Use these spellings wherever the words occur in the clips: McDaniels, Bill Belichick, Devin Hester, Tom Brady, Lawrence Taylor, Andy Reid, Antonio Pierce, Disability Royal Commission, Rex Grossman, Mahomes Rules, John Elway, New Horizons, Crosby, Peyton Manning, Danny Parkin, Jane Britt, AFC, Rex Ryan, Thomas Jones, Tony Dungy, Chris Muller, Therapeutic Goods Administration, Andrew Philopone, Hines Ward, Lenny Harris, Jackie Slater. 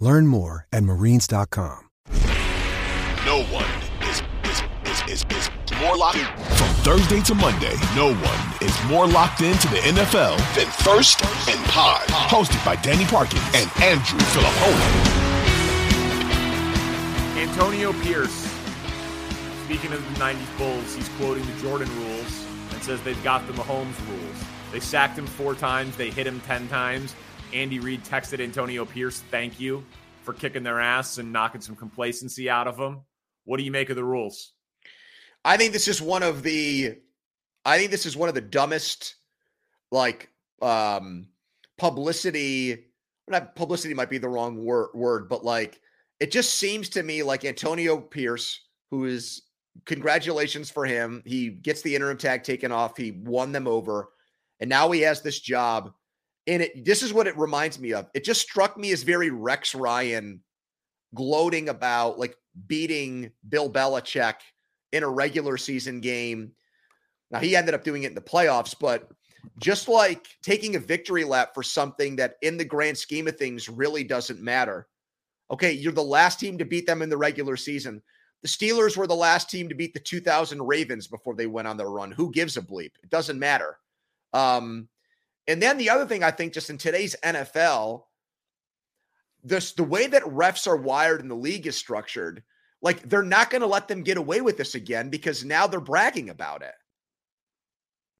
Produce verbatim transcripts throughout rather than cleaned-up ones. Learn more at Marines dot com. No one is, is, is, is, is more locked in. From Thursday to Monday, no one is more locked into the N F L than Thirst and Pod, hosted by Danny Parkin and Andrew Philopone. Antonio Pierce, speaking of the nineties Bulls, he's quoting the Jordan rules and says they've got the Mahomes rules. They sacked him four times, they hit him ten times. Andy Reid texted Antonio Pierce, thank you for kicking their ass and knocking some complacency out of them. What do you make of the rules? I think this is one of the, I think this is one of the dumbest, like, um, publicity, not publicity might be the wrong wor- word, but like, it just seems to me like Antonio Pierce, who is, congratulations for him. He gets the interim tag taken off. He won them over. And now he has this job. And it, this is what it reminds me of. It just struck me as very Rex Ryan gloating about like beating Bill Belichick in a regular season game. Now, he ended up doing it in the playoffs, but just like taking a victory lap for something that in the grand scheme of things really doesn't matter. Okay, you're the last team to beat them in the regular season. The Steelers were the last team to beat the two thousand Ravens before they went on their run. Who gives a bleep? It doesn't matter. Um... And then the other thing I think just in today's N F L, this, the way that refs are wired and the league is structured, like they're not going to let them get away with this again because now they're bragging about it.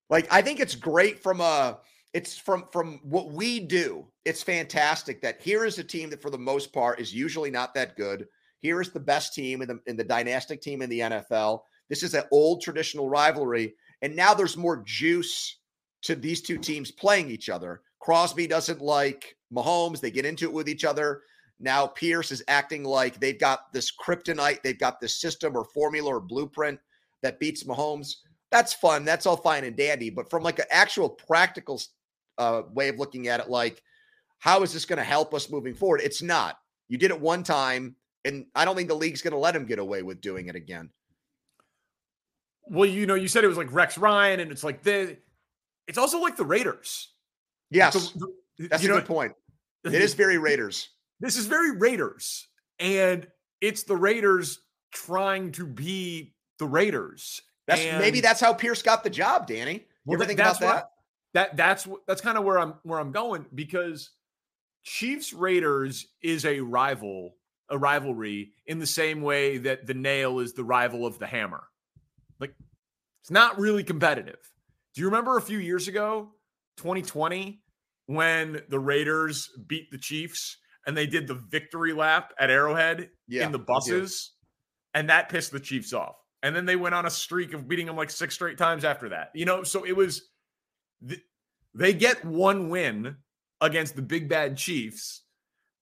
Like, I think it's great from a, it's from, from what we do. It's fantastic that here is a team that for the most part is usually not that good. Here is the best team in the, in the dynastic team in the N F L. This is an old traditional rivalry. And now there's more juice to these two teams playing each other. Crosby doesn't like Mahomes. They get into it with each other. Now Pierce is acting like they've got this kryptonite. They've got this system or formula or blueprint that beats Mahomes. That's fun. That's all fine and dandy. But from like an actual practical uh, way of looking at it, like how is this going to help us moving forward? It's not. You did it one time, and I don't think the league's going to let him get away with doing it again. Well, you know, you said it was like Rex Ryan, and it's like this. It's also like the Raiders. Yes, the, the, that's a know, good point. It is very Raiders. This is very Raiders. And it's the Raiders trying to be the Raiders. That's, and maybe that's how Pierce got the job, Danny. You well, ever that, think about that? What, that that's that's kind of where I'm where I'm going, because Chiefs Raiders is a rival, a rivalry in the same way that the nail is the rival of the hammer. Like, it's not really competitive. Do you remember a few years ago, twenty twenty, when the Raiders beat the Chiefs and they did the victory lap at Arrowhead yeah, in the buses? And that pissed the Chiefs off. And then they went on a streak of beating them like six straight times after that. You know, so it was, they get one win against the big bad Chiefs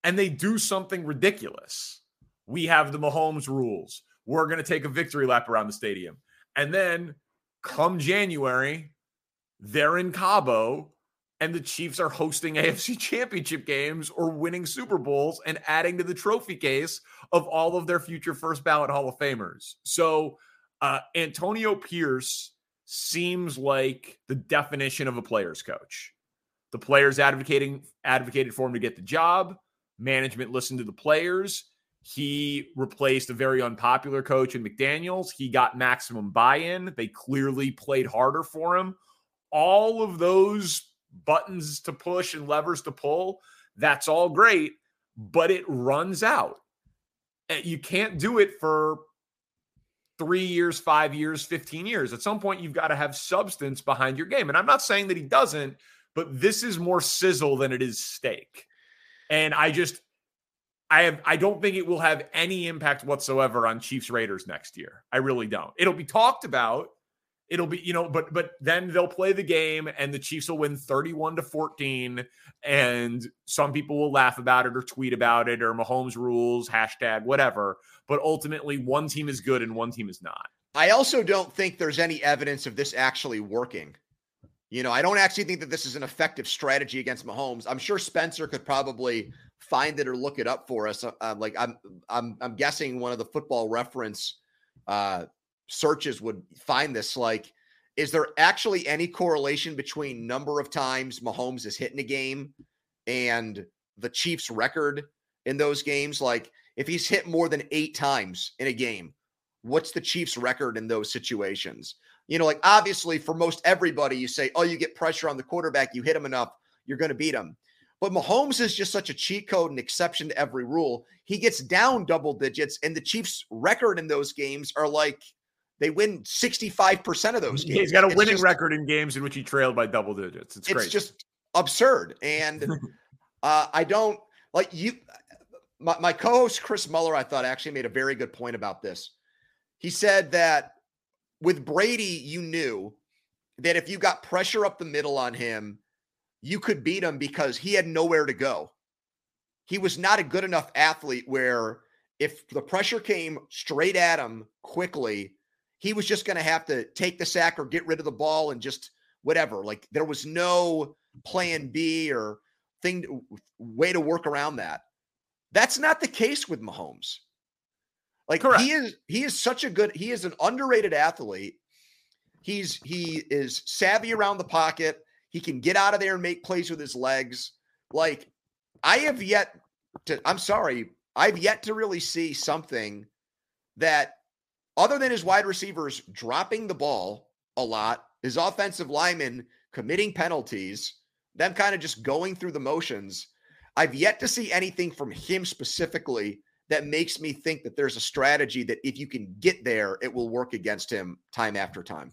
and they do something ridiculous. We have the Mahomes rules. We're going to take a victory lap around the stadium. And then come January, they're in Cabo and the Chiefs are hosting A F C championship games or winning Super Bowls and adding to the trophy case of all of their future first ballot Hall of Famers. So uh, Antonio Pierce seems like the definition of a player's coach. The players advocating advocated for him to get the job. Management listened to the players. He replaced a very unpopular coach in McDaniels. He got maximum buy-in. They clearly played harder for him. All of those buttons to push and levers to pull, that's all great, but it runs out. You can't do it for three years, five years, fifteen years. At some point, you've got to have substance behind your game. And I'm not saying that he doesn't, but this is more sizzle than it is steak. And I just, I have, I don't think it will have any impact whatsoever on Chiefs Raiders next year. I really don't. It'll be talked about. It'll be, you know, but, but then they'll play the game and the Chiefs will win thirty-one to fourteen. And some people will laugh about it or tweet about it or Mahomes Rules, hashtag whatever. But ultimately one team is good and one team is not. I also don't think there's any evidence of this actually working. You know, I don't actually think that this is an effective strategy against Mahomes. I'm sure Spencer could probably find it or look it up for us. Uh, like I'm, I'm, I'm guessing one of the Football Reference uh, searches would find this. Like, is there actually any correlation between number of times Mahomes is hitting a game and the Chiefs' record in those games? Like, if he's hit more than eight times in a game, what's the Chiefs' record in those situations? You know, like obviously for most everybody, you say, oh, you get pressure on the quarterback, you hit him enough, you're going to beat him. But Mahomes is just such a cheat code and exception to every rule. He gets down double digits, and the Chiefs' record in those games are like they win sixty-five percent of those games. He's got a it's winning just, record in games in which he trailed by double digits. It's, it's crazy. Just absurd. And uh, I don't like you. My, my co-host Chris Muller, I thought, actually made a very good point about this. He said that with Brady, you knew that if you got pressure up the middle on him, you could beat him because he had nowhere to go. He was not a good enough athlete where if the pressure came straight at him quickly, he was just going to have to take the sack or get rid of the ball and just whatever. Like there was no plan B or thing, way to work around that. That's not the case with Mahomes. Like Correct. he is, he is such a good, he is an underrated athlete. He's, he is savvy around the pocket. He can get out of there and make plays with his legs. Like I have yet to, I'm sorry. I've yet to really see something that other than his wide receivers dropping the ball a lot, his offensive linemen committing penalties, them kind of just going through the motions. I've yet to see anything from him specifically that makes me think that there's a strategy that if you can get there, it will work against him time after time.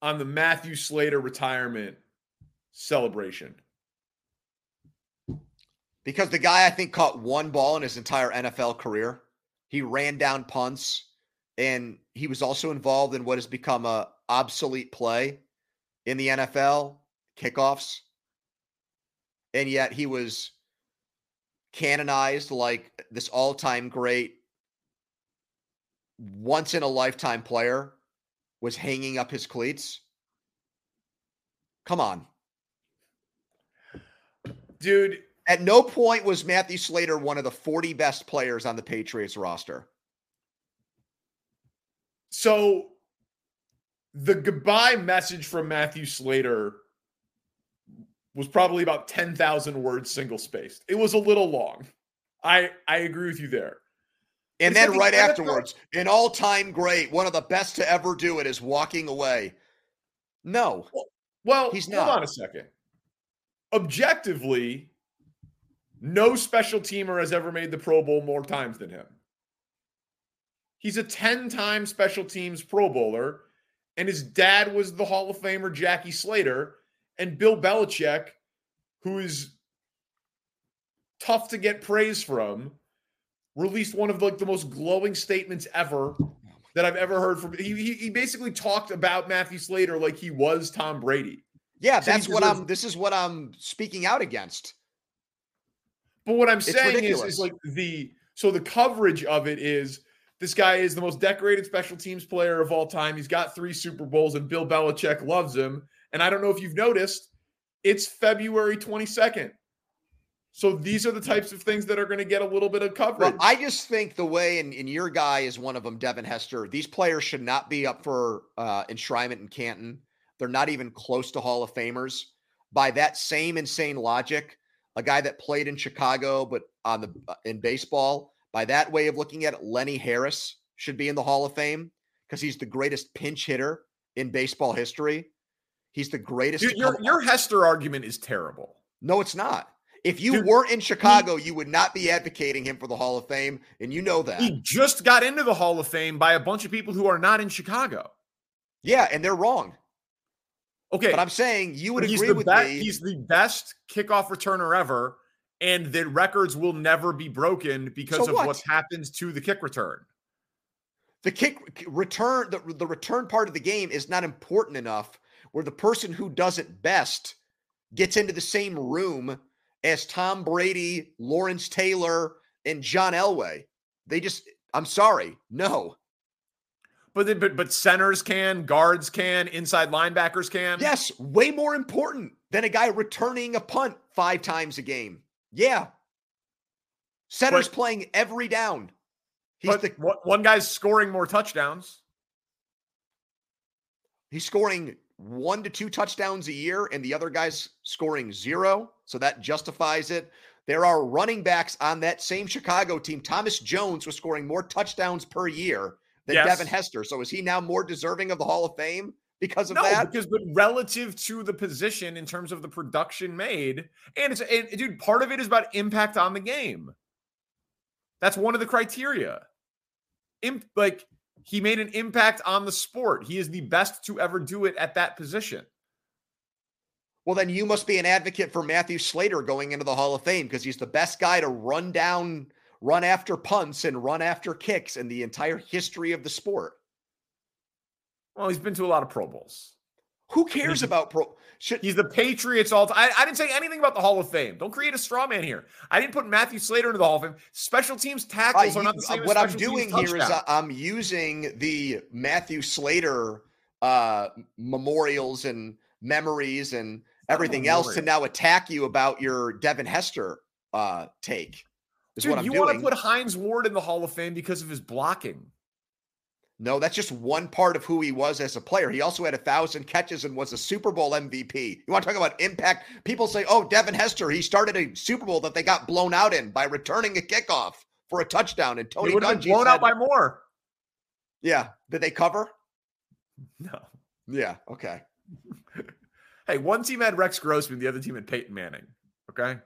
On the Matthew Slater retirement celebration. Because the guy, I think, caught one ball in his entire N F L career. He ran down punts, and he was also involved in what has become an obsolete play in the N F L, kickoffs. And yet he was canonized like this all-time great once-in-a-lifetime player was hanging up his cleats. Come on. Dude. At no point was Matthew Slater one of the forty best players on the Patriots roster. So the goodbye message from Matthew Slater was probably about ten thousand words single spaced. It was a little long. I, I agree with you there. And then right afterwards, an all-time great, one of the best to ever do it is walking away. No. Well, well he's not. Hold on a second. Objectively, no special teamer has ever made the Pro Bowl more times than him. He's a ten-time special teams Pro Bowler, and his dad was the Hall of Famer Jackie Slater. and Bill Belichick, who is tough to get praise from, released one of like the most glowing statements ever that I've ever heard from. He he, he basically talked about Matthew Slater like he was Tom Brady. Yeah, so that's what I'm. This is what I'm speaking out against. But what I'm saying is, is like the so the coverage of it is this guy is the most decorated special teams player of all time. He's got three Super Bowls, and Bill Belichick loves him. And I don't know if you've noticed, it's February twenty-second. So these are the types of things that are going to get a little bit of coverage. Well, I just think the way, and, and your guy is one of them, Devin Hester, these players should not be up for uh, enshrinement in Canton. They're not even close to Hall of Famers. By that same insane logic, a guy that played in Chicago, but on the uh, in baseball, by that way of looking at it, Lenny Harris should be in the Hall of Fame because he's the greatest pinch hitter in baseball history. He's the greatest. Dude, your, your Hester argument is terrible. No, it's not. If you Dude, weren't in Chicago, he, you would not be advocating him for the Hall of Fame, and you know that. He just got into the Hall of Fame by a bunch of people who are not in Chicago. Yeah, and they're wrong. Okay. But I'm saying you would agree with be- me. He's the best kickoff returner ever, and the records will never be broken because so of what? what's happened to the kick return. The kick return, the, the return part of the game is not important enough where the person who does it best gets into the same room as Tom Brady, Lawrence Taylor, and John Elway. They just, I'm sorry, no. But, they, but but centers can, guards can, inside linebackers can. Yes, way more important than a guy returning a punt five times a game. Yeah. Center's but, playing every down. He's but the, one guy's scoring more touchdowns. He's scoring one to two touchdowns a year, and the other guy's scoring zero. So that justifies it. There are running backs on that same Chicago team. Thomas Jones was scoring more touchdowns per year than yes. Devin Hester. So is he now more deserving of the Hall of Fame because of no, that? No, because but relative to the position in terms of the production made, and it's and, dude, part of it is about impact on the game. That's one of the criteria. Imp, like he made an impact on the sport. He is the best to ever do it at that position. Well, then you must be an advocate for Matthew Slater going into the Hall of Fame because he's the best guy to run down, run after punts and run after kicks in the entire history of the sport. Well, he's been to a lot of Pro Bowls. Who cares he's, about Pro should, He's the Patriots all time. I didn't say anything about the Hall of Fame. Don't create a straw man here. I didn't put Matthew Slater into the Hall of Fame. Special teams tackles uh, you, are not the same uh, as special teams touchdowns. What I'm doing here is uh, I'm using the Matthew Slater uh, memorials and memories and everything oh, else to now attack you about your Devin Hester uh, take. Is Dude, what I'm you doing. Want to put Hines Ward in the Hall of Fame because of his blocking. No, that's just one part of who he was as a player. He also had a thousand catches and was a Super Bowl M V P. You want to talk about impact? People say, oh, Devin Hester, he started a Super Bowl that they got blown out in by returning a kickoff for a touchdown. And Tony Dungy blown said, out by more. Yeah. Did they cover? No. Yeah. Okay. Hey, one team had Rex Grossman. The other team had Peyton Manning. Okay.